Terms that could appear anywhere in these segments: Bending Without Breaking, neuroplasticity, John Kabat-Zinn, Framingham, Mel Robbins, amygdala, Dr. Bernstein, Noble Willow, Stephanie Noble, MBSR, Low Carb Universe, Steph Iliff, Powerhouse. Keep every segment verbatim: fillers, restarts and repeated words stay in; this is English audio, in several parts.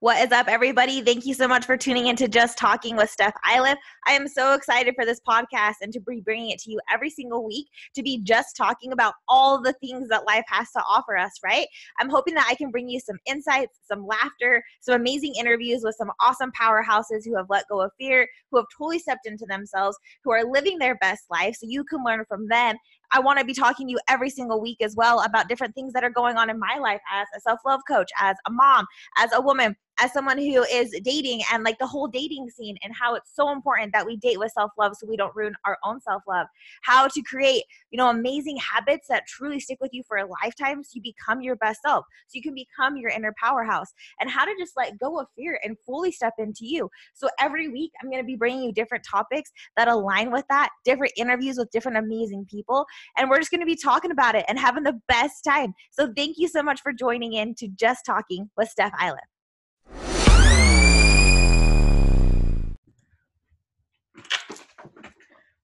What is up, everybody? Thank you so much for tuning into Just Talking with Steph Iliff. I am so excited for this podcast and to be bringing it to you every single week, to be just talking about all the things that life has to offer us, right? I'm hoping that I can bring you some insights, some laughter, some amazing interviews with some awesome powerhouses who have let go of fear, who have totally stepped into themselves, who are living their best life so you can learn from them. I want to be talking to you every single week as well about different things that are going on in my life as a self-love coach, as a mom, as a woman, as someone who is dating, and like the whole dating scene and how it's so important that we date with self-love so we don't ruin our own self-love, how to create, you know, amazing habits that truly stick with you for a lifetime so you become your best self, so you can become your inner powerhouse, and how to just let go of fear and fully step into you. So every week I'm going to be bringing you different topics that align with that, different interviews with different amazing people, and we're just going to be talking about it and having the best time. So thank you so much for joining in to Just Talking with Steph Iliff.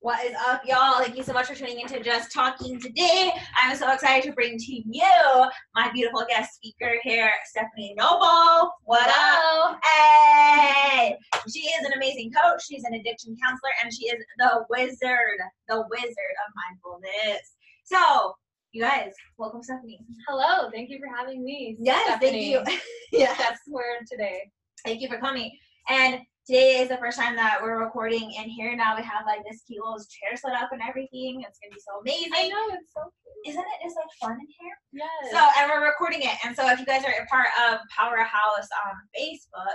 What is up, y'all? Thank you so much for tuning into Just Talking today. I'm so excited to bring to you my beautiful guest speaker here, Stephanie Noble. What Hello. up? Hey! She is an amazing coach. She's an addiction counselor, and she is the wizard, the wizard of mindfulness. So, you guys, welcome, Stephanie. Hello. Thank you for having me. Yes, Stephanie. Thank you. Yes. That's word today. Thank you for coming. And today is the first time that we're recording in here. Now we have like this cute little chair set up and everything. It's going to be so amazing. I know, it's so cute. Isn't it just like fun in here? Yes. So, and we're recording it. And so if you guys are a part of Powerhouse on Facebook,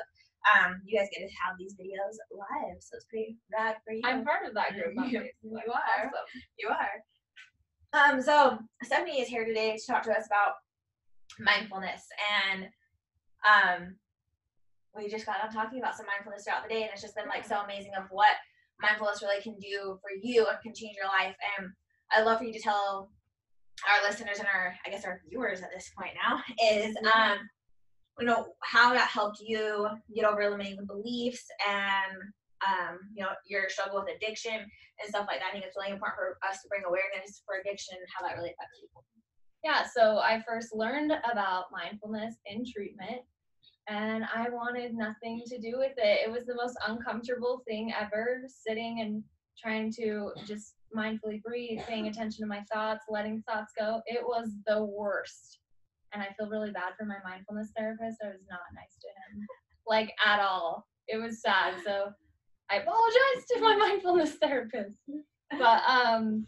um, you guys get to have these videos live. So it's pretty rad for you. I'm part of that group on Facebook. You are. Awesome. You are. Um, so Stephanie is here today to talk to us about mindfulness. And um. we just got on talking about some mindfulness throughout the day, and it's just been like so amazing of what mindfulness really can do for you and can change your life. And I'd love for you to tell our listeners and our, I guess our viewers at this point now is, um, you know, how that helped you get over limiting beliefs and, um, you know, your struggle with addiction and stuff like that. I think it's really important for us to bring awareness for addiction and how that really affects people. Yeah. So I first learned about mindfulness in treatment, and I wanted nothing to do with it. It was the most uncomfortable thing ever, sitting and trying to just mindfully breathe, paying attention to my thoughts, letting thoughts go. It was the worst. And I feel really bad for my mindfulness therapist. I was not nice to him, like at all. It was sad. So I apologized to my mindfulness therapist. But um,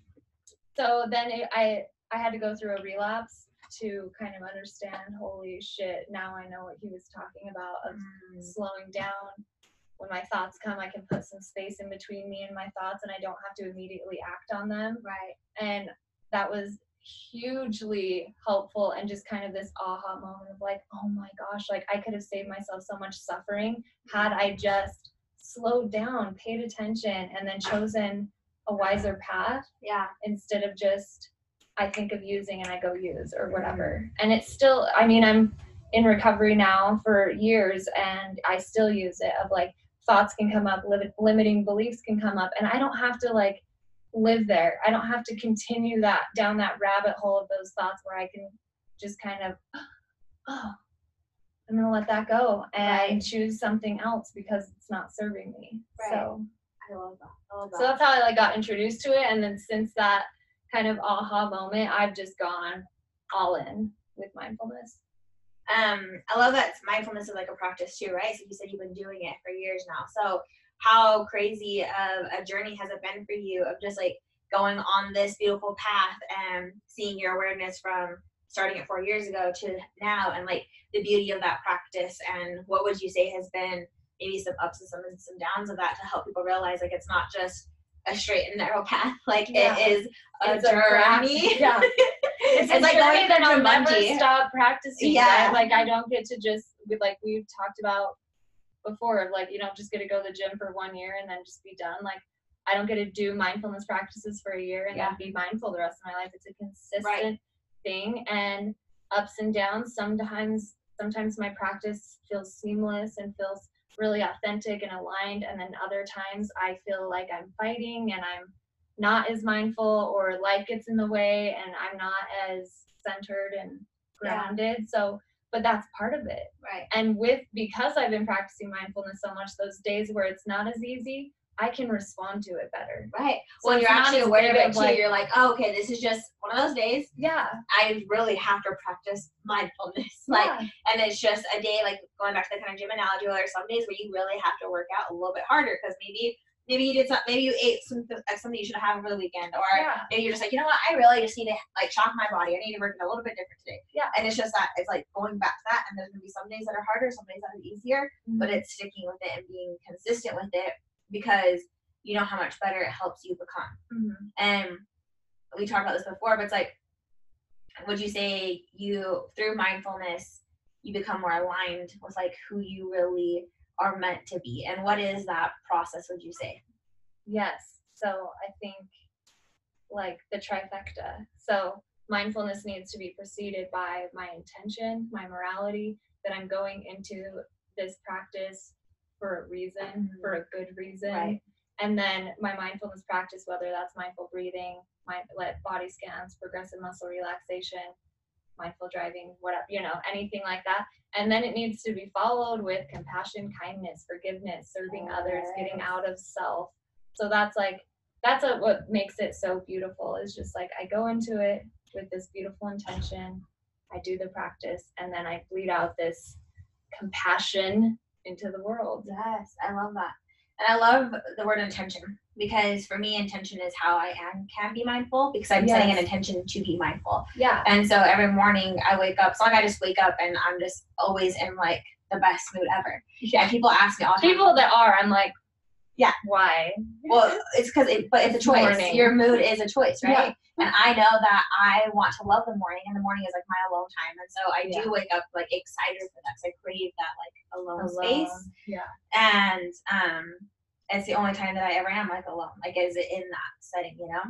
so then it, I, I had to go through a relapse to kind of understand, holy shit, now I know what he was talking about of mm. slowing down. When my thoughts come, I can put some space in between me and my thoughts, and I don't have to immediately act on them. Right. And that was hugely helpful, and just kind of this aha moment of like, oh my gosh, like I could have saved myself so much suffering had I just slowed down, paid attention, and then chosen a wiser path. Yeah. Instead of just I think of using and I go use or whatever. And it's still, I mean, I'm in recovery now for years, and I still use it of like thoughts can come up, li- limiting beliefs can come up, and I don't have to like live there. I don't have to continue that down that rabbit hole of those thoughts where I can just kind of, oh, I'm going to let that go and right. choose something else because it's not serving me. Right. So I love that. I love that. So that's how I like got introduced to it. And then since that kind of aha moment, I've just gone all in with mindfulness. Um, I love that mindfulness is like a practice too, right? So you said you've been doing it for years now. So how crazy of a journey has it been for you of just like going on this beautiful path and seeing your awareness from starting it four years ago to now, and like the beauty of that practice, and what would you say has been maybe some ups and some, some downs of that to help people realize like it's not just a straight and narrow path, like yeah. it is a it's journey. A yeah. It's, it's like going that I'll never stop practicing. Yeah, right? Like I don't get to just like we've talked about before of like you don't just get to go to the gym for one year and then just be done. Like I don't get to do mindfulness practices for a year and yeah. then be mindful the rest of my life. It's a consistent right. thing, and ups and downs. Sometimes, sometimes my practice feels seamless and feels really authentic and aligned, and then other times I feel like I'm fighting and I'm not as mindful, or life gets in the way and I'm not as centered and grounded. Yeah. So but that's part of it. Right. And with, because I've been practicing mindfulness so much, those days where it's not as easy, I can respond to it better. Right. So when you're actually aware of it too, like, you're like, oh, okay, this is just one of those days. Yeah. I really have to practice mindfulness. Like, yeah. And it's just a day, like going back to the kind of gym analogy, where there are some days where you really have to work out a little bit harder because maybe maybe you did something, maybe you ate something, something you should have over the weekend, or yeah. maybe you're just like, you know what, I really just need to like shock my body. I need to work a little bit different today. Yeah. And it's just that, it's like going back to that, and there's going to be some days that are harder, some days that are easier, mm-hmm. but it's sticking with it and being consistent with it because you know how much better it helps you become. Mm-hmm. And we talked about this before, but it's like, would you say you, through mindfulness, you become more aligned with like who you really are meant to be, and what is that process, would you say? Yes. So I think like the trifecta. So mindfulness needs to be preceded by my intention, my morality, that I'm going into this practice for a reason, mm-hmm. for a good reason. Right. And then my mindfulness practice, whether that's mindful breathing, mindful body scans, progressive muscle relaxation, mindful driving, whatever, you know, anything like that. And then it needs to be followed with compassion, kindness, forgiveness, serving yes. others, getting out of self. So that's like, that's a, what makes it so beautiful is just like, I go into it with this beautiful intention. I do the practice, and then I bleed out this compassion into the world. Yes. I love that. And I love the word intention, because for me, intention is how I am, can be mindful, because I'm yes. setting an intention to be mindful. Yeah. And so every morning I wake up, so like I just wake up and I'm just always in like the best mood ever. Yeah. And people ask me all the time. People that are, I'm like, yeah. Why? Well, it's because it, but it's a choice. Morning. Your mood is a choice, right? Yeah. And I know that I want to love the morning, and the morning is like my alone time. And so I yeah. do wake up like excited for that, because I crave that like alone, alone space. Yeah. And um, it's the only time that I ever am like alone. Like, is it in that setting, you know?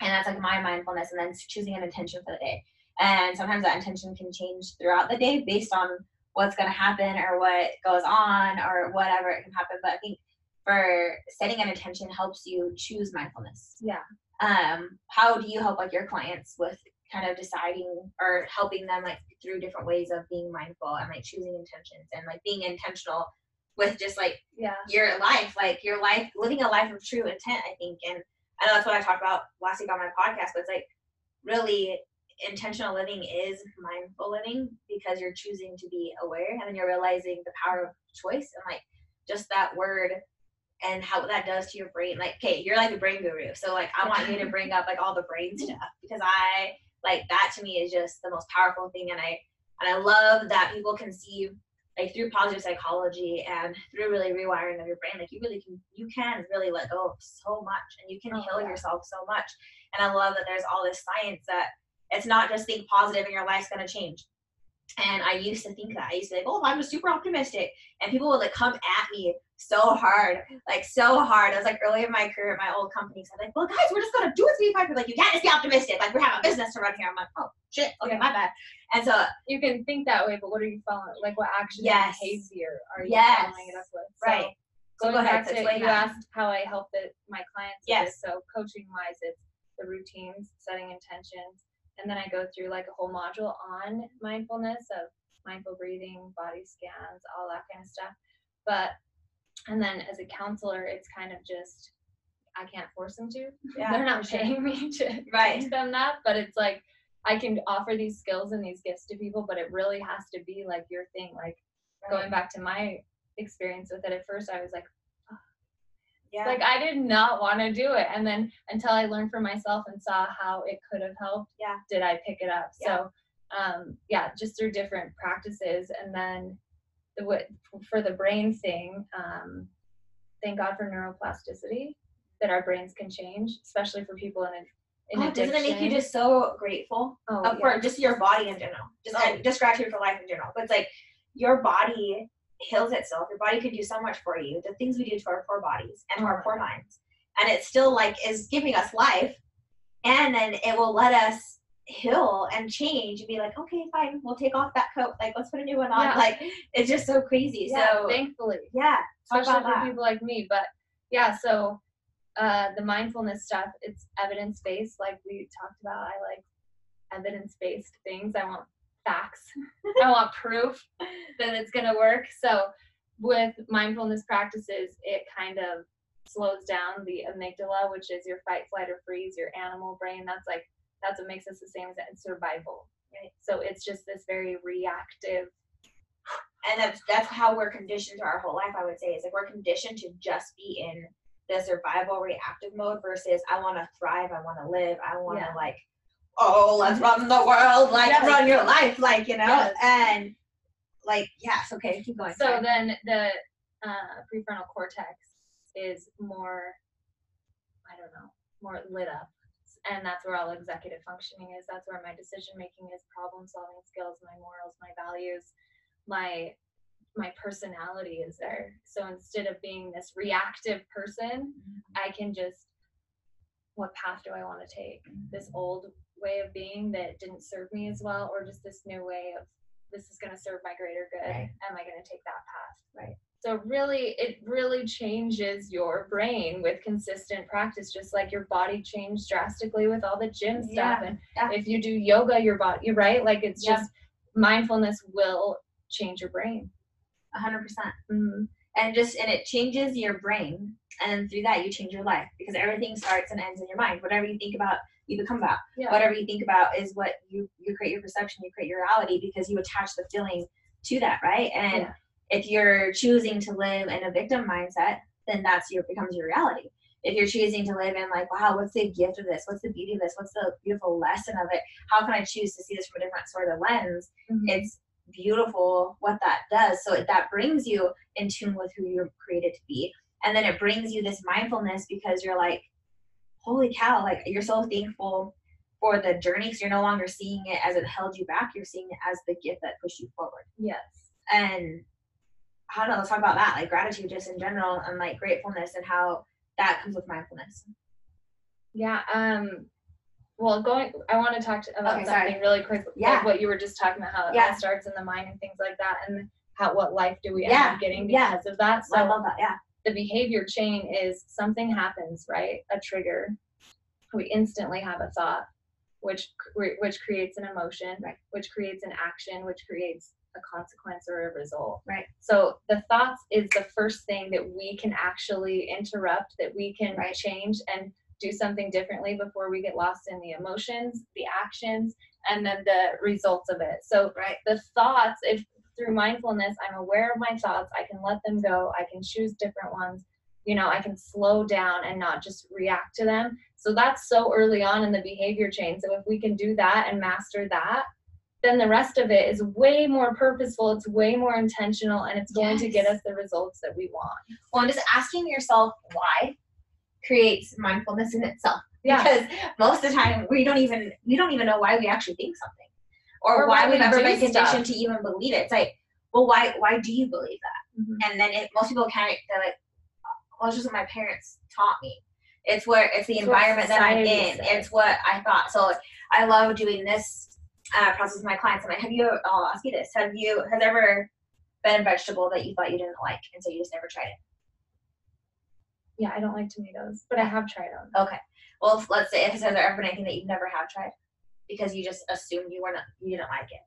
And that's like my mindfulness, and then choosing an intention for the day. And sometimes that intention can change throughout the day based on what's going to happen or what goes on or whatever it can happen. But I think for setting an intention helps you choose mindfulness. Yeah. Um, how do you help like your clients with kind of deciding or helping them like through different ways of being mindful and like choosing intentions and like being intentional with just like yeah. your life, like your life, living a life of true intent, I think. And I know that's what I talked about last week on my podcast, but it's like really intentional living is mindful living, because you're choosing to be aware, and then you're realizing the power of choice and like just that word and how that does to your brain. Like, okay, you're like a brain guru. So like, I want you to bring up like all the brain stuff, because I like that to me is just the most powerful thing. And I, and I love that people can see like through positive psychology and through really rewiring of your brain, like you really can, you can really let go of so much, and you can oh, heal yeah. yourself so much. And I love that there's all this science that it's not just think positive and your life's going to change. And I used to think that. I used to be like, oh, I'm just super optimistic. And people would like come at me so hard, like so hard. I was like early in my career at my old company. So I'm like, well, guys, we're just going to do it to be five. Like, you can't just be optimistic. Like, we have a business to run here. I'm like, oh, shit. Okay, my bad. And so you can think that way, but what are you following? Like, what action yes. behavior are you yes. following it up with? So, right. So going go back ahead, to it, you that. asked how I help the, my clients. Yes. So coaching wise, it's the routines, setting intentions. And then I go through like a whole module on mindfulness of mindful breathing, body scans, all that kind of stuff. But, and then as a counselor, it's kind of just, I can't force them to. Yeah, they're not paying sure. me to right. teach them that. But it's like, I can offer these skills and these gifts to people, but it really has to be like your thing. Like right. going back to my experience with it, at first I was like, yeah. like I did not want to do it, and then until I learned for myself and saw how it could have helped, yeah. did I pick it up. Yeah. So, um, yeah, just through different practices, and then the what for the brain thing. Um, thank God for neuroplasticity, that our brains can change, especially for people in, in oh, addiction. Doesn't it make you just so grateful oh, uh, yeah. for just your body in general? Just oh. just gratitude for life in general. But it's like your body heals itself. Your body can do so much for you. The things we do to our poor bodies and to our poor minds, and it still like is giving us life, and then it will let us heal and change and be like, okay, fine, we'll take off that coat, like let's put a new one on. Yeah. Like it's just so crazy. Yeah, so thankfully, yeah, especially for that. People like me. But yeah, so uh the mindfulness stuff, it's evidence based, like we talked about. I like evidence based things. I want facts facts. I want proof that it's going to work. So with mindfulness practices, it kind of slows down the amygdala, which is your fight, flight, or freeze, your animal brain. That's like, that's what makes us the same as that, survival. Right. So it's just this very reactive. And that's, that's how we're conditioned our whole life, I would say. It's like we're conditioned to just be in the survival reactive mode versus I want to thrive, I want to live, I want to yeah. like, oh, let's run the world, like yes. run your life, like, you know, yes. and like, yes, okay, keep going. So sorry. Then the uh, prefrontal cortex is more, I don't know, more lit up. And that's where all executive functioning is. That's where my decision-making is, problem-solving skills, my morals, my values, my my personality is there. So instead of being this reactive person, I can just, what path do I want to take? This old way of being that didn't serve me as well, or just this new way of, this is going to serve my greater good. Right. Am I going to take that path? Right. So really, it really changes your brain with consistent practice, just like your body changed drastically with all the gym stuff. Yeah, and yeah. if you do yoga, your body, right? Like it's yeah. just mindfulness will change your brain. A hundred percent. And just, and it changes your brain. And through that, you change your life because everything starts and ends in your mind. Whatever you think about, you become about. Yeah. Whatever you think about is what you, you create your perception, you create your reality because you attach the feeling to that. Right. And yeah. if you're choosing to live in a victim mindset, then that's your becomes your reality. If you're choosing to live in like, wow, what's the gift of this? What's the beauty of this? What's the beautiful lesson of it? How can I choose to see this from a different sort of lens? Mm-hmm. It's beautiful what that does. So it, that brings you in tune with who you're created to be. And then it brings you this mindfulness because you're like, holy cow, like you're so thankful for the journey because you're no longer seeing it as it held you back. You're seeing it as the gift that pushed you forward. Yes. And I don't know, let's talk about that, like gratitude just in general and like gratefulness and how that comes with mindfulness. Yeah. Um, well, going, I want to talk to, about okay, something sorry. really quick, yeah. like what you were just talking about, how it yeah. all starts in the mind and things like that, and how, what life do we end yeah. up getting because yeah. of that. So I love that, yeah. the behavior chain is something happens, right? A trigger. We instantly have a thought, which, which creates an emotion, right. which creates an action, which creates a consequence or a result. Right. So the thoughts is the first thing that we can actually interrupt, that we can right. change and do something differently before we get lost in the emotions, the actions, and then the results of it. So right. the thoughts, if through mindfulness, I'm aware of my thoughts, I can let them go, I can choose different ones, you know, I can slow down and not just react to them. So that's so early on in the behavior chain. So if we can do that and master that, then the rest of it is way more purposeful, it's way more intentional, and it's going yes. to get us the results that we want. Well, and just asking yourself why creates mindfulness in itself. Yeah. Because most of the time we don't even we don't even know why we actually think something. Or, or why, why we've ever been conditioned to even believe it. It's like, well, why why do you believe that? Mm-hmm. And then it, most people can't, they're like, well, it's just what my parents taught me. It's where it's the it's environment that I'm in. Says. It's what I thought. So like, I love doing this Uh, process with my clients. I'm like, have you, I'll ask you this. Have you, has there ever been a vegetable that you thought you didn't like and so you just never tried it? Yeah, I don't like tomatoes, but I have tried them. Okay. Well, if, let's say, has there ever been anything that you never have tried because you just assumed you were not, you didn't like it?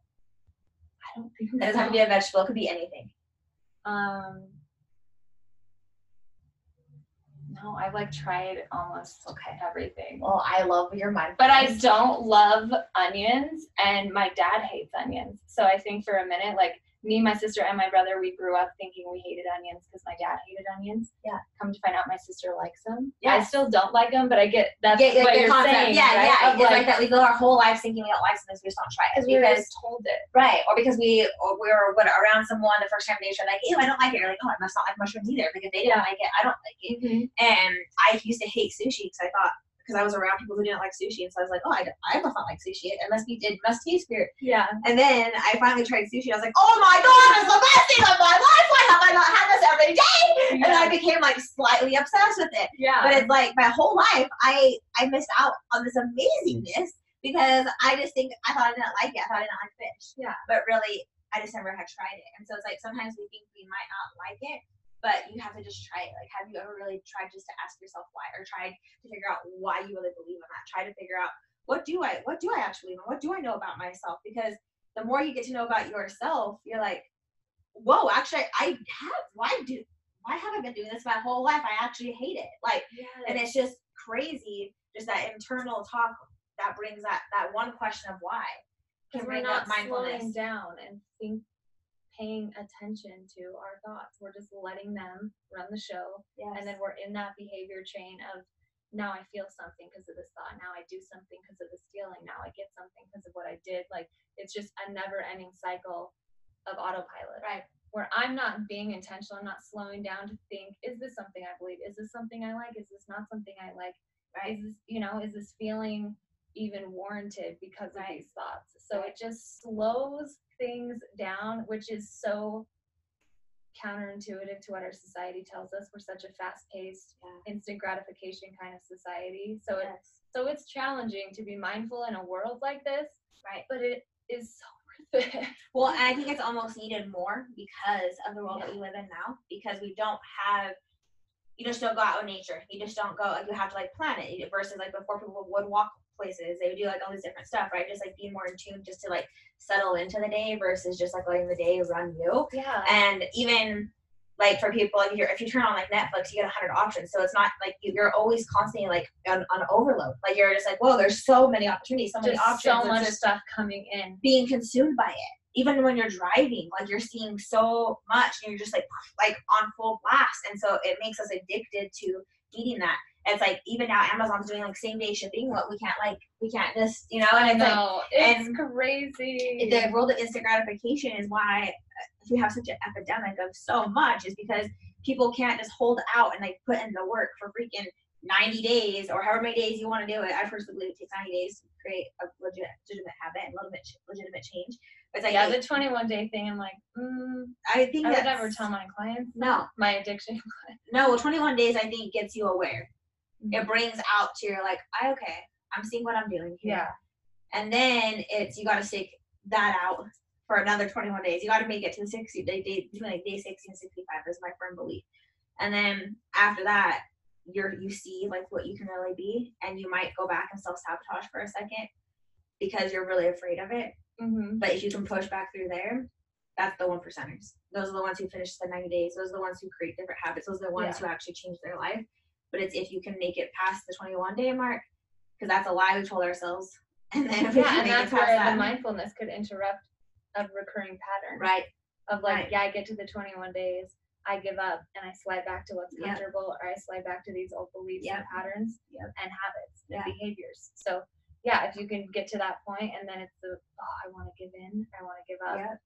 I don't think so. It doesn't have to be a vegetable. It could be anything. Um, No, I've like tried almost okay everything. Well, I love your mind, but I don't love onions, and my dad hates onions. So I think for a minute, like me, my sister, and my brother, we grew up thinking we hated onions because my dad hated onions. Yeah. Come to find out, my sister likes them. Yeah. I still don't like them, but I get that's yeah, what you're concept. saying. Yeah, right? yeah. Of it's like, like that we go our whole lives thinking we don't like something, so we just don't try it because we were just told it, right? Or because we or we were what, around someone the first time they tried, like, ew, I don't like it. You're like, oh, I must not like mushrooms either because they didn't like it. I don't like it. Mm-hmm. And I used to hate sushi because I thought. Because I was around people who didn't like sushi, and so I was like, "Oh, I, I must not like sushi. It must be, it must taste weird." Yeah. And then I finally tried sushi, and I was like, "Oh my god, it's the best thing of my life! Why have I not had this every day?" Yeah. And I became like slightly obsessed with it. Yeah. But it's like my whole life, I I missed out on this amazingness because I just think I thought I didn't like it. I thought I didn't like fish. Yeah. But really, I just never had tried it, and so it's like sometimes we think we might not like it. But you have to just try it. Like, have you ever really tried just to ask yourself why, or tried to figure out why you really believe in that? Try to figure out what do I, what do I actually, what do I know about myself? Because the more you get to know about yourself, you're like, whoa, actually I have, why do, why have I been doing this my whole life? I actually hate it. Like, yes. And it's just crazy. Just that internal talk that brings that, that one question of why. Can bring we're not slowing down and think, paying attention to our thoughts. We're just letting them run the show. Yes. And then we're in that behavior chain of, now I feel something because of this thought. Now I do something because of this feeling. Now I get something because of what I did. Like, it's just a never-ending cycle of autopilot. Right. Where I'm not being intentional. I'm not slowing down to think, is this something I believe? Is this something I like? Is this not something I like? Right. Is this, you know, is this feeling even warranted because of right. these thoughts? So right. it just slows things down, which is so counterintuitive to what our society tells us. We're such a fast-paced, yeah. instant gratification kind of society. So yes. it's so it's challenging to be mindful in a world like this, right? But it is so worth it. Well, and I think it's almost needed more because of the world yeah. that we live in now, because we don't have, you just don't go out in nature. You just don't go, like, you have to like plan it, versus like before people would walk places, they would do like all these different stuff, right? Just like being more in tune, just to like settle into the day versus just like letting the day run you. Yeah. And even like for people, if, you're, if you turn on like Netflix, you get a hundred options. So it's not like you're always constantly like on, on overload. Like you're just like, whoa, there's so many opportunities, so many just options. So much just stuff coming in. Being consumed by it. Even when you're driving, like you're seeing so much and you're just like, like on full blast. And so it makes us addicted to eating that. It's like, even now Amazon's doing like same day shipping. What we can't like, we can't just, you know, and it's no, like, it's and crazy. The world of instant gratification is why we have such an epidemic of so much, is because people can't just hold out and like put in the work for freaking ninety days or however many days you want to do it. I personally believe it takes ninety days to create a legit, legitimate habit and legitimate, legitimate change. It's like, yeah, the twenty-one day thing. I'm like, mm, I think I would never tell my clients. No, my addiction. No, well, twenty-one days I think gets you aware. Mm-hmm. It brings out to your like, I okay, I'm seeing what I'm doing here. Yeah. And then it's, you got to stick that out for another twenty-one days. You got to make it to the sixty day, day, between like day sixty and sixty-five is my firm belief. And then after that, you're you see like what you can really be, and you might go back and self-sabotage for a second because you're really afraid of it. Mm-hmm. But if you can push back through there, that's the one percenters. Those are the ones who finish the ninety days. Those are the ones who create different habits. Those are the ones yeah. who actually change their life. But it's if you can make it past the twenty-one day mark, because that's a lie we told ourselves. And then if yeah, we and that's where that, the mindfulness could interrupt a recurring pattern, right? Of like, right. yeah, I get to the twenty-one days, I give up, and I slide back to what's yep. comfortable, or I slide back to these old beliefs yep. and patterns yep. and habits and yeah. behaviors. So yeah, if you can get to that point, and then it's the oh, I want to give in, I want to give up. Yep.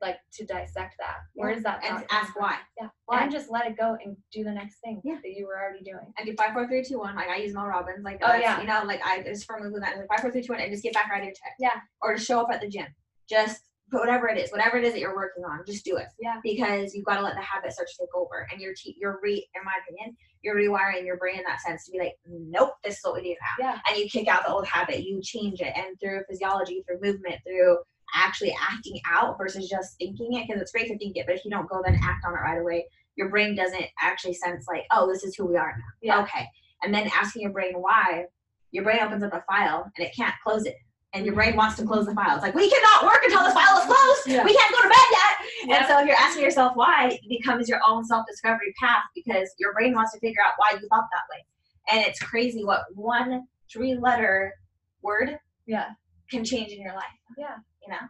Like to dissect that. Yeah. Where does that and ask from? Why? Yeah. Why? And just let it go and do the next thing yeah. that you were already doing. I do five, four, three, two, one. Like I use Mel Robbins. Like oh yeah. You know, like I just firmly believe that. Like five, four, three, two, one, and just get back right into it. Yeah. Or to show up at the gym. Just whatever it is, whatever it is that you're working on, just do it. Yeah. Because you've got to let the habit start to take over, and you're te- you're re in my opinion, you're rewiring your brain in that sense to be like, nope, this is what we do now. Yeah. And you kick out the old habit, you change it, and through physiology, through movement, through actually acting out versus just thinking it, because it's great to think it, but if you don't go then act on it right away, your brain doesn't actually sense like, oh, this is who we are now. Yeah. Okay. And then asking your brain why, your brain opens up a file and it can't close it, and your brain wants to close the file. It's like, we cannot work until this file is closed. Yeah. We can't go to bed yet. Yeah. And so if you're asking yourself why, it becomes your own self-discovery path, because your brain wants to figure out why you thought that way. And it's crazy what one three-letter word yeah. can change in your life. Yeah. You know?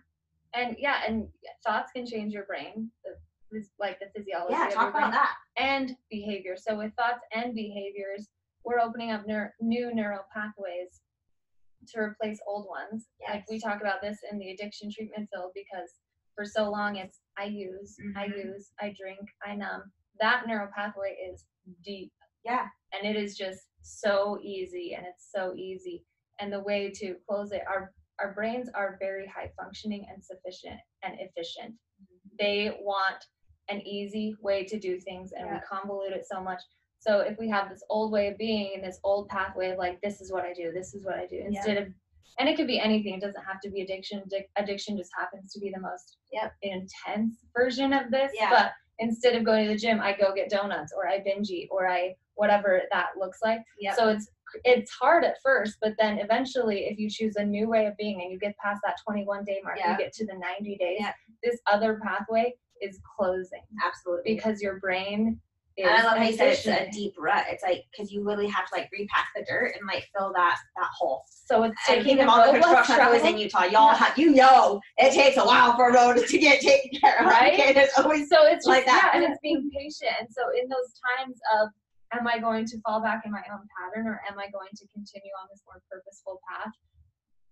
And yeah, and thoughts can change your brain, the, like the physiology yeah, of talk your brain about that. And behavior. So with thoughts and behaviors, we're opening up neuro, new neural pathways to replace old ones. Yes. Like we talk about this in the addiction treatment field, because for so long it's I use, mm-hmm. I use, I drink, I numb. That neural pathway is deep. Yeah. And it is just so easy, and it's so easy. And the way to close it, our Our brains are very high functioning and sufficient and efficient. Mm-hmm. They want an easy way to do things, and yeah. we convolute it so much. So if we have this old way of being and this old pathway of like, this is what I do, this is what I do, instead yeah. of, and it could be anything. It doesn't have to be addiction. Addic- addiction just happens to be the most yep. intense version of this. Yeah. But instead of going to the gym, I go get donuts, or I binge eat, or I, whatever that looks like. Yep. So it's it's hard at first, but then eventually if you choose a new way of being and you get past that twenty-one day mark, yeah. you get to the ninety days, yeah. this other pathway is closing. Absolutely. Because your brain is And I love how you said it's a deep rut. It's like, because you literally have to like repack the dirt and like fill that that hole. So it's taking them all the construction I was in Utah. Y'all yeah. have, you know, it takes a while for a road to get taken care of. Right? Okay, there's always so it's just, like that. Yeah, and it's being patient. And so in those times of, am I going to fall back in my own pattern, or am I going to continue on this more purposeful path?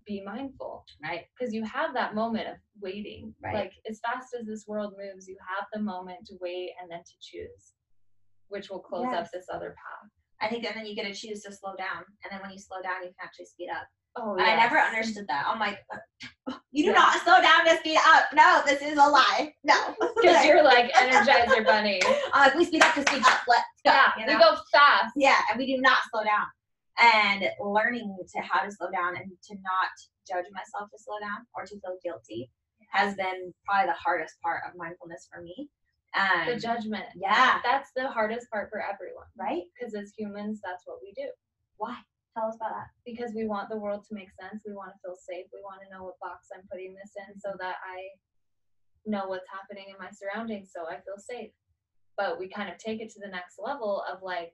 Be mindful, right? Because you have that moment of waiting, right? Like, as fast as this world moves, you have the moment to wait and then to choose, which will close yes. up this other path. I think, and then you get to choose to slow down. And then when you slow down, you can actually speed up. Oh, yes. I never understood that. I'm like, you do yeah. not slow down to speed up. No, this is a lie. No. Because you're like, Energizer Bunny. I'm like, we speed up to speed up. Let's go. Yeah, you know? We go fast. Yeah, and we do not slow down. And learning to how to slow down and to not judge myself to slow down or to feel guilty has been probably the hardest part of mindfulness for me. Um, the judgment. Yeah. That's the hardest part for everyone. Right? Because as humans, that's what we do. Why? Tell us about that. Because we want the world to make sense. We want to feel safe. We want to know what box I'm putting this in so that I know what's happening in my surroundings so I feel safe. But we kind of take it to the next level of like,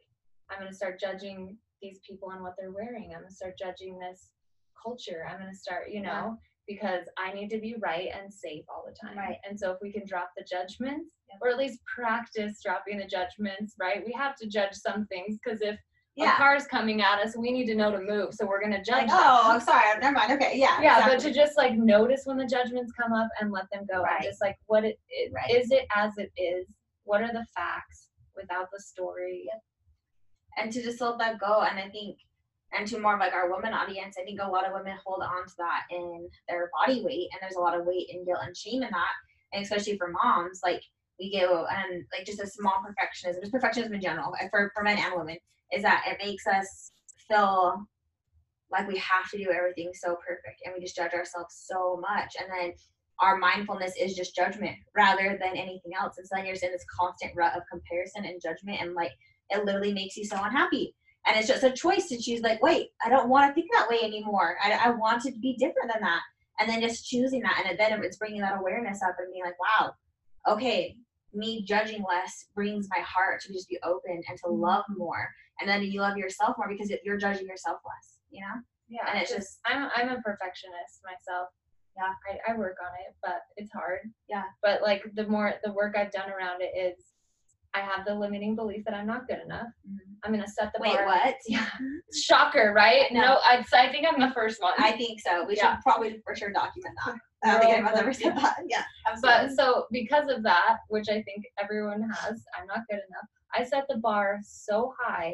I'm going to start judging these people and what they're wearing. I'm going to start judging this culture. I'm going to start, you know, yeah. because I need to be right and safe all the time. Right. And so if we can drop the judgments, yeah. or at least practice dropping the judgments, right? We have to judge some things because if yeah. a car's coming at us, we need to know to move. So we're going to judge. Like, oh, I'm sorry. Never mind. Okay. Yeah. Yeah. Exactly. But to just like notice when the judgments come up and let them go. Right. And just like, what it, it right. is it as it is? What are the facts without the story? Yep. And to just let that go. And I think, and to more of like our women audience, I think a lot of women hold on to that in their body weight. And there's a lot of weight and guilt and shame in that. And especially for moms, like we go and like just a small perfectionism, just perfectionism in general for, for men and women, is that it makes us feel like we have to do everything so perfect. And we just judge ourselves so much. And then our mindfulness is just judgment rather than anything else. And so then you're just in this constant rut of comparison and judgment, and like, it literally makes you so unhappy. And it's just a choice to choose like, wait, I don't want to think that way anymore. I, I want to be different than that. And then just choosing that. And then it's bringing that awareness up and being like, wow, okay, me judging less brings my heart to just be open and to love more. And then you love yourself more because you're judging yourself less, you know? Yeah. And it's just, I'm, I'm a perfectionist myself. Yeah. I, I work on it, but it's hard. Yeah. But like the more, the work I've done around it is, I have the limiting belief that I'm not good enough. Mm-hmm. I'm going to set the Wait, bar. Wait, what? Yeah. Shocker, right? No, no I, I think I'm the first one. I think so. We yeah. should probably for sure document that. I don't think anyone's ever said that. Yeah. Absolutely. But so because of that, which I think everyone has, I'm not good enough. I set the bar so high,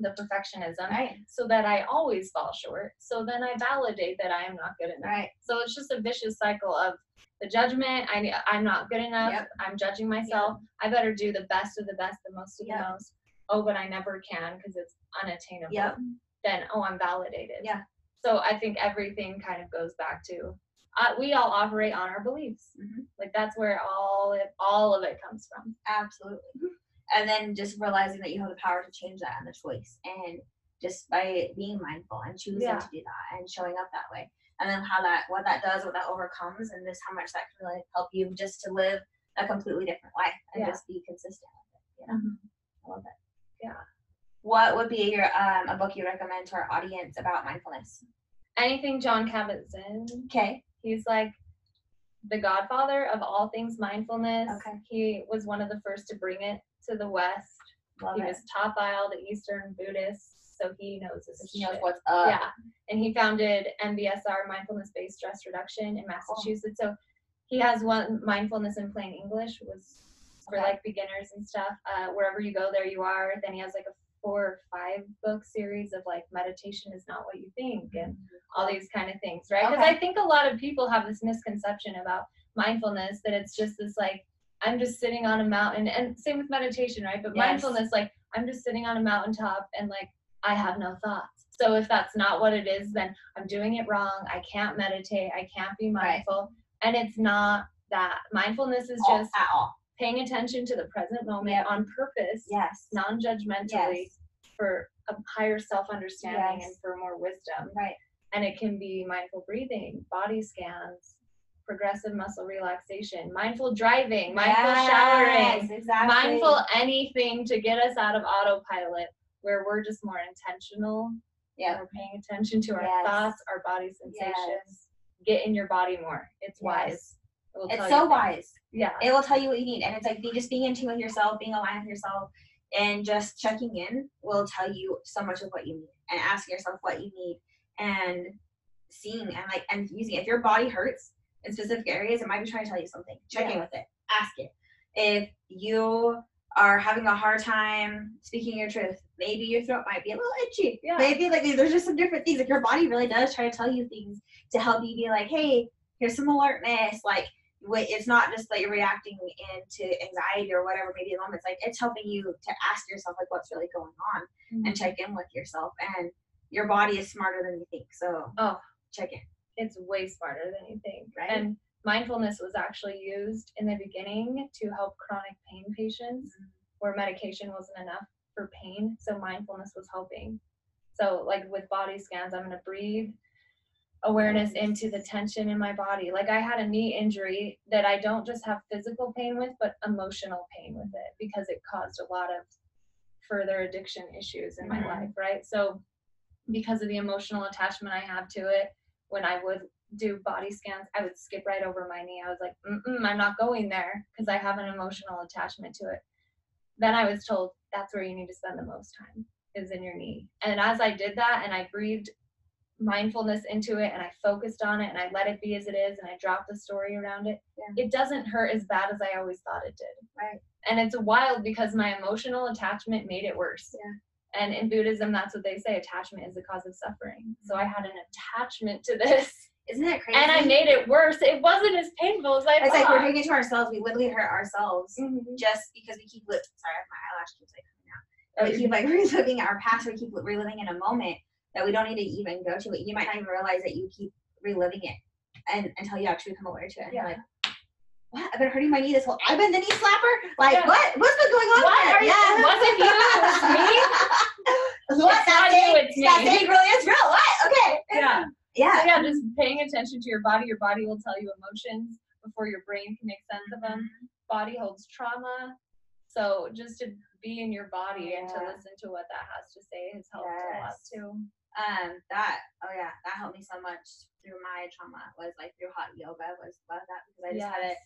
the perfectionism, right. so that I always fall short. So then I validate that I am not good enough. Right. So it's just a vicious cycle of the judgment. I, I'm not good enough. Yep. I'm judging myself. Yep. I better do the best of the best, the most of yep. the most. Oh, but I never can because it's unattainable. Yep. Then, oh, I'm validated. Yeah. So I think everything kind of goes back to, uh, we all operate on our beliefs. Mm-hmm. Like that's where all, it, all of it comes from. Absolutely. And then just realizing that you have the power to change that and the choice. And just by being mindful and choosing yeah. to do that and showing up that way. And then how that, what that does, what that overcomes, and just how much that can really help you just to live a completely different life and yeah. just be consistent with it. You know? Mm-hmm. I love it. Yeah. What would be your um, a book you recommend to our audience about mindfulness? Anything John Kabat-Zinn. Okay. He's like the godfather of all things mindfulness. Okay. He was one of the first to bring it to the West. Love he it. was taught by all the Eastern Buddhists. So he knows this. He knows what's up. Yeah. And he founded M B S R, Mindfulness-Based Stress Reduction, in Massachusetts. Oh. So he has one, Mindfulness in Plain English, was for okay. like beginners and stuff. Uh, wherever you go, there you are. Then he has like a four or five book series of like meditation is not what you think and all these kind of things, right? Because okay. I think a lot of people have this misconception about mindfulness that it's just this like, I'm just sitting on a mountain, and same with meditation, right? But yes. mindfulness, like I'm just sitting on a mountaintop and like, I have no thoughts. So if that's not what it is, then I'm doing it wrong. I can't meditate. I can't be mindful. Right. And it's not that. Mindfulness is all, just at all. paying attention to the present moment yep. on purpose, yes. non-judgmentally yes. for a higher self-understanding, yes, and for more wisdom. Right. And it can be mindful breathing, body scans, progressive muscle relaxation, mindful driving, mindful yes, showering, exactly. mindful anything to get us out of autopilot where we're just more intentional. Yeah. We're paying attention to our yes. thoughts, our body sensations. Yes. Get in your body more. It's yes. wise. It it's so wise. Yeah. It will tell you what you need. And it's like just being in tune with yourself, being aligned with yourself, and just checking in will tell you so much of what you need, and asking yourself what you need, and seeing and like and using it. If your body hurts in specific areas, it might be trying to tell you something. Check yeah. in with it. Ask it. If you are having a hard time speaking your truth, maybe your throat might be a little itchy. Yeah. Maybe like there's just some different things. Like your body really does try to tell you things to help you be like, hey, here's some alertness. Like it's not just like you're reacting into anxiety or whatever maybe the moment. It's like it's helping you to ask yourself like what's really going on, mm-hmm. and check in with yourself. And your body is smarter than you think. So oh, check in. It's way smarter than you think. Right. And mindfulness was actually used in the beginning to help chronic pain patients, mm-hmm. where medication wasn't enough for pain. So mindfulness was helping. So like with body scans, I'm going to breathe awareness into the tension in my body. Like I had a knee injury that I don't just have physical pain with, but emotional pain with it, because it caused a lot of further addiction issues in mm-hmm. my life. Right. So because of the emotional attachment I have to it, when I would do body scans, I would skip right over my knee. I was like, mm-mm, I'm not going there, because I have an emotional attachment to it. Then I was told that's where you need to spend the most time, is in your knee. And as I did that and I breathed mindfulness into it and I focused on it and I let it be as it is and I dropped the story around it, yeah. it doesn't hurt as bad as I always thought it did. Right. And it's wild because my emotional attachment made it worse. Yeah. And in Buddhism, that's what they say. Attachment is the cause of suffering. So I had an attachment to this. Isn't that crazy? And I made it worse. It wasn't as painful as I it's thought. It's like we're doing it to ourselves. We literally hurt ourselves mm-hmm. just because we keep living. Sorry, my eyelash keeps like coming out. We keep like reliving our past. We keep reliving in a moment that we don't need to even go to it. You might not even realize that you keep reliving it, and until you actually come aware to it. And yeah. you're like, what? I've been hurting my knee this whole. I've been the knee slapper. Like yeah. what? What's been going on? What are you? Yeah. Wasn't you? It was me. What? It's that thing. It's that thing really is real. What? Okay. Yeah. Yeah. So yeah. Just paying attention to your body. Your body will tell you emotions before your brain can make sense of them. Body holds trauma. So just to be in your body yeah. and to listen to what that has to say has helped yes. a lot too. Um, that, oh yeah, that helped me so much through my trauma, was like through hot yoga, was about that, because I just yes. had it.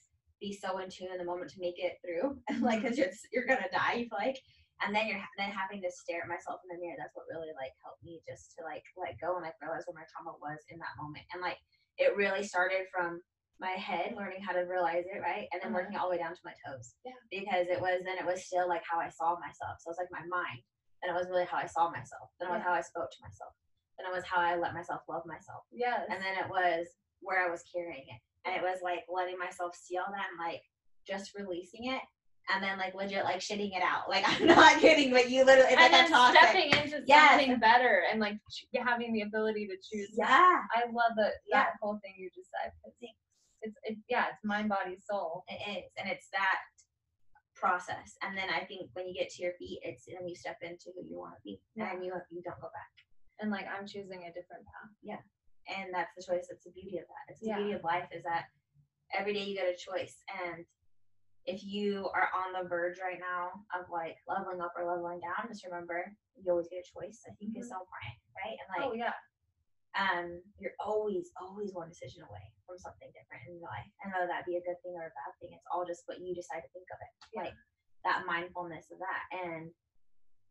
Be so in tune in the moment to make it through, like, because you're you're gonna die, you feel like, and then you're then having to stare at myself in the mirror. That's what really like helped me just to like let go and like realize what my trauma was in that moment. And like it really started from my head, learning how to realize it, right, and then mm-hmm. working all the way down to my toes, yeah. because it was then it was still like how I saw myself. So it's like my mind, and it was really how I saw myself. Then yeah. it was how I spoke to myself. Then it was how I let myself love myself. Yes. And then it was where I was carrying it. And it was like letting myself see all that and like just releasing it, and then like legit like shitting it out. Like I'm not kidding, but you literally and like then toxic. Stepping into yes. something better and like having the ability to choose. Yeah, I love the, that yeah. whole thing you just said. It's, it's it, yeah, it's mind, body, soul. It is, and it's that process. And then I think when you get to your feet, it's and you step into who you want to be, yeah. and you you don't go back. And like I'm choosing a different path. Yeah. And that's the choice. That's the beauty of that. It's the yeah. beauty of life, is that every day you get a choice. And if you are on the verge right now of like leveling up or leveling down, just remember you always get a choice. I think mm-hmm. it's so important, right? And like, oh, yeah. um, you're always, always one decision away from something different in your life. And whether that be a good thing or a bad thing, it's all just what you decide to think of it. Yeah. Like that mindfulness of that. And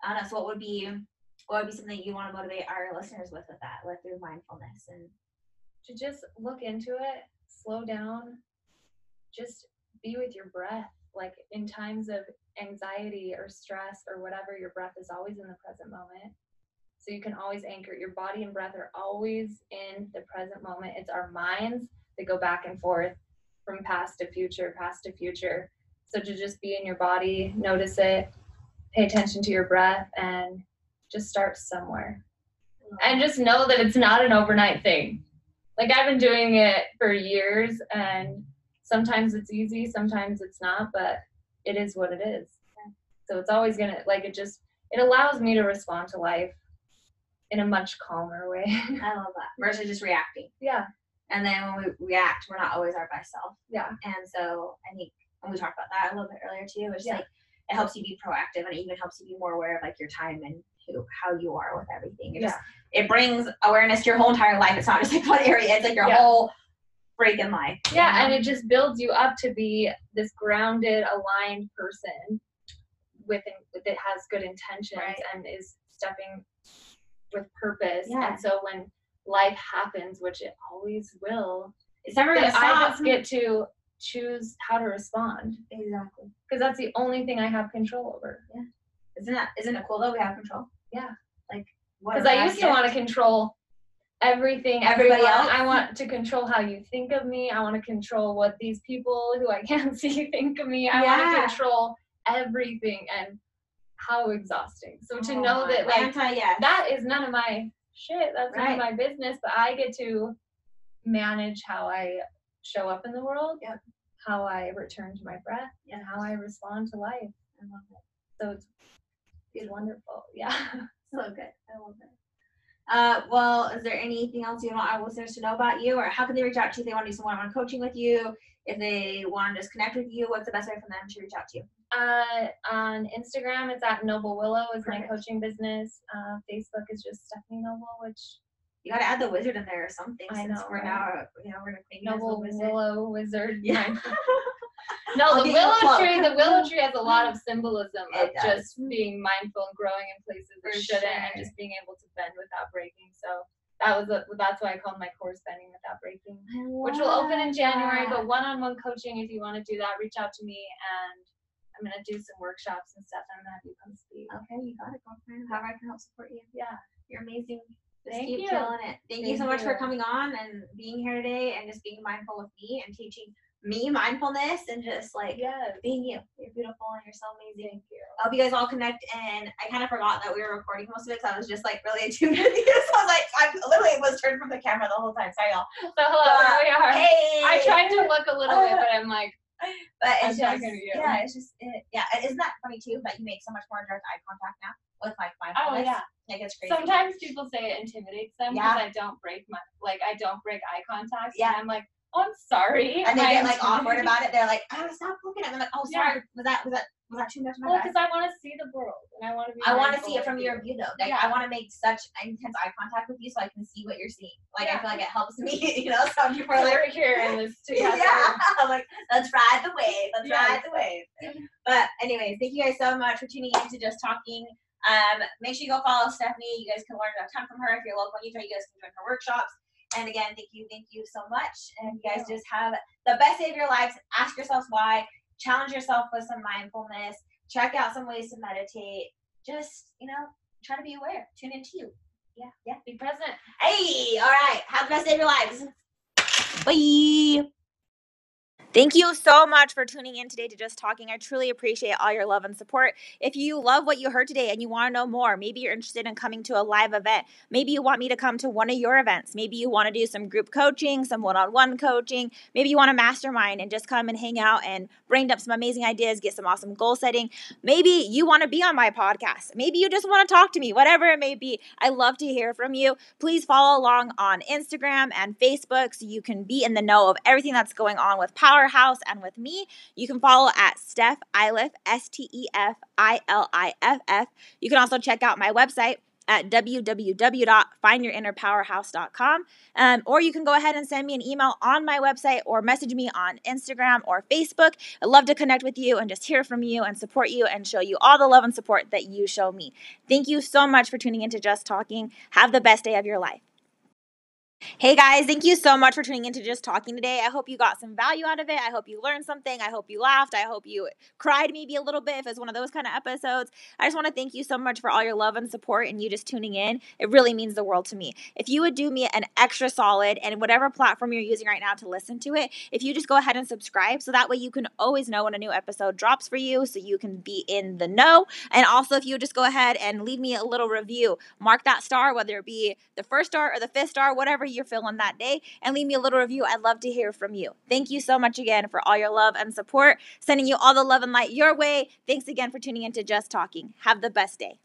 I don't know. So what would be What would be something you want to motivate our listeners with with that, with through mindfulness? And to just look into it, slow down, just be with your breath. Like in times of anxiety or stress or whatever, your breath is always in the present moment. So you can always anchor. Your body and breath are always in the present moment. It's our minds that go back and forth from past to future, past to future. So to just be in your body, notice it, pay attention to your breath, and just start somewhere. And just know that it's not an overnight thing. Like I've been doing it for years, and sometimes it's easy, sometimes it's not, but it is what it is. So it's always gonna, like, it just, it allows me to respond to life in a much calmer way. I love that. Versus just reacting. Yeah. And then when we react, we're not always our best self. Yeah. And so I think, and we talked about that a little bit earlier too, it's yeah. like it helps you be proactive, and it even helps you be more aware of like your time and who, how you are with everything. It yeah. just, it brings awareness to your whole entire life. It's not just like one area. It's like your yeah. whole freaking life. Yeah. You know? And it just builds you up to be this grounded, aligned person within that has good intentions right. and is stepping with purpose. Yeah. And so when life happens, which it always will, it's never gonna stop. I just get to choose how to respond. Exactly. Because that's the only thing I have control over. Yeah. Isn't that isn't it cool though? We have control. Yeah. Like what? Because I used to want to control everything. Everybody everyone. else. I want to control how you think of me. I want to control what these people who I can't see think of me. I yeah. want to control everything, and how exhausting. So to oh know that like anti, yeah. that is none of my shit. That's right. none of my business. But I get to manage how I show up in the world, yep. how I return to my breath, and how I respond to life. I love it. So it's, it's wonderful. Yeah. So good. I love it. Uh, well, is there anything else you want our listeners to know about you, or how can they reach out to you if they want to do some one-on-one coaching with you? If they want to just connect with you, what's the best way for them to reach out to you? Uh, on Instagram, it's at Noble Willow is Perfect. my coaching business. Uh, Facebook is just Stephanie Noble, which... You gotta add the wizard in there or something. I know, since we're right? now, you know, we're gonna think Noble Willow wizard. Yeah. No, the willow tree. The willow tree has a lot of symbolism it of does. just being mindful and growing in places it shouldn't, sure. and just being able to bend without breaking. So that was a, that's why I called my course Bending Without Breaking, which will open in January. That. But one-on-one coaching, if you want to do that, reach out to me, and I'm gonna do some workshops and stuff. I'm gonna have you come speak. Okay, you got it, girlfriend. However I can help support you. Yeah, you're amazing. Just Thank keep you. Killing it. Thank, Thank you so much you. for coming on and being here today, and just being mindful with me and teaching me mindfulness, and just like yes. being you. You're beautiful and you're so amazing. Thank you. I hope you guys all connect. And I kind of forgot that we were recording most of it, so I was just like really attuned to you. So I was like, I literally was turned from the camera the whole time. Sorry, y'all. So hello, uh, there we are. Hey. I tried to look a little bit, but I'm like, but it's I'm just yeah, it's just it, yeah. Isn't that funny too? That you make so much more direct eye contact now with like mindfulness. Oh yeah. Like it's crazy. Sometimes people say it intimidates them because yeah. I don't break my like I don't break eye contact. Yeah, and I'm like, oh, I'm sorry. And they I'm get like sorry. awkward about it. They're like, oh, stop looking at them. I'm like, oh, sorry. Yeah. Was that was that was that too much? Well, because I want to see the world, and I want to be. I want to see it from your view though. Like yeah. I want to make such intense eye contact with you so I can see what you're seeing. Like yeah. I feel like it helps me, you know. So people are like, here and this together. Yeah. I'm like, let's ride the wave. Let's yeah. ride the wave. But anyways, thank you guys so much for tuning in to Just Talking. Um, make sure you go follow Stephanie. You guys can learn a ton from her. If you're local in Utah, you guys can join her workshops. And again, thank you, thank you so much. And you guys just have the best day of your lives. Ask yourselves why. Challenge yourself with some mindfulness. Check out some ways to meditate. Just, you know, try to be aware. Tune into you. Yeah, yeah, be present. Hey, all right. Have the best day of your lives. Bye. Thank you so much for tuning in today to Just Talking. I truly appreciate all your love and support. If you love what you heard today and you want to know more, maybe you're interested in coming to a live event. Maybe you want me to come to one of your events. Maybe you want to do some group coaching, some one-on-one coaching. Maybe you want to mastermind and just come and hang out and bring up some amazing ideas, get some awesome goal setting. Maybe you want to be on my podcast. Maybe you just want to talk to me, whatever it may be. I love to hear from you. Please follow along on Instagram and Facebook so you can be in the know of everything that's going on with Power. House and with me. You can follow at Steph Iliff, S T E F I L I F F. You can also check out my website at w w w dot find your inner powerhouse dot com. Um, or you can go ahead and send me an email on my website or message me on Instagram or Facebook. I'd love to connect with you and just hear from you and support you and show you all the love and support that you show me. Thank you so much for tuning into Just Talking. Have the best day of your life. Hey guys, thank you so much for tuning into Just Talking today. I hope you got some value out of it. I hope you learned something. I hope you laughed. I hope you cried maybe a little bit if it's one of those kind of episodes. I just want to thank you so much for all your love and support and you just tuning in. It really means the world to me. If you would do me an extra solid and whatever platform you're using right now to listen to it, if you just go ahead and subscribe so that way you can always know when a new episode drops for you so you can be in the know. And also if you would just go ahead and leave me a little review, mark that star, whether it be the first star or the fifth star, whatever you you're feeling that day, and leave me a little review. I'd love to hear from you. Thank you so much again for all your love and support. Sending you all the love and light your way. Thanks again for tuning into Just Talking. Have the best day.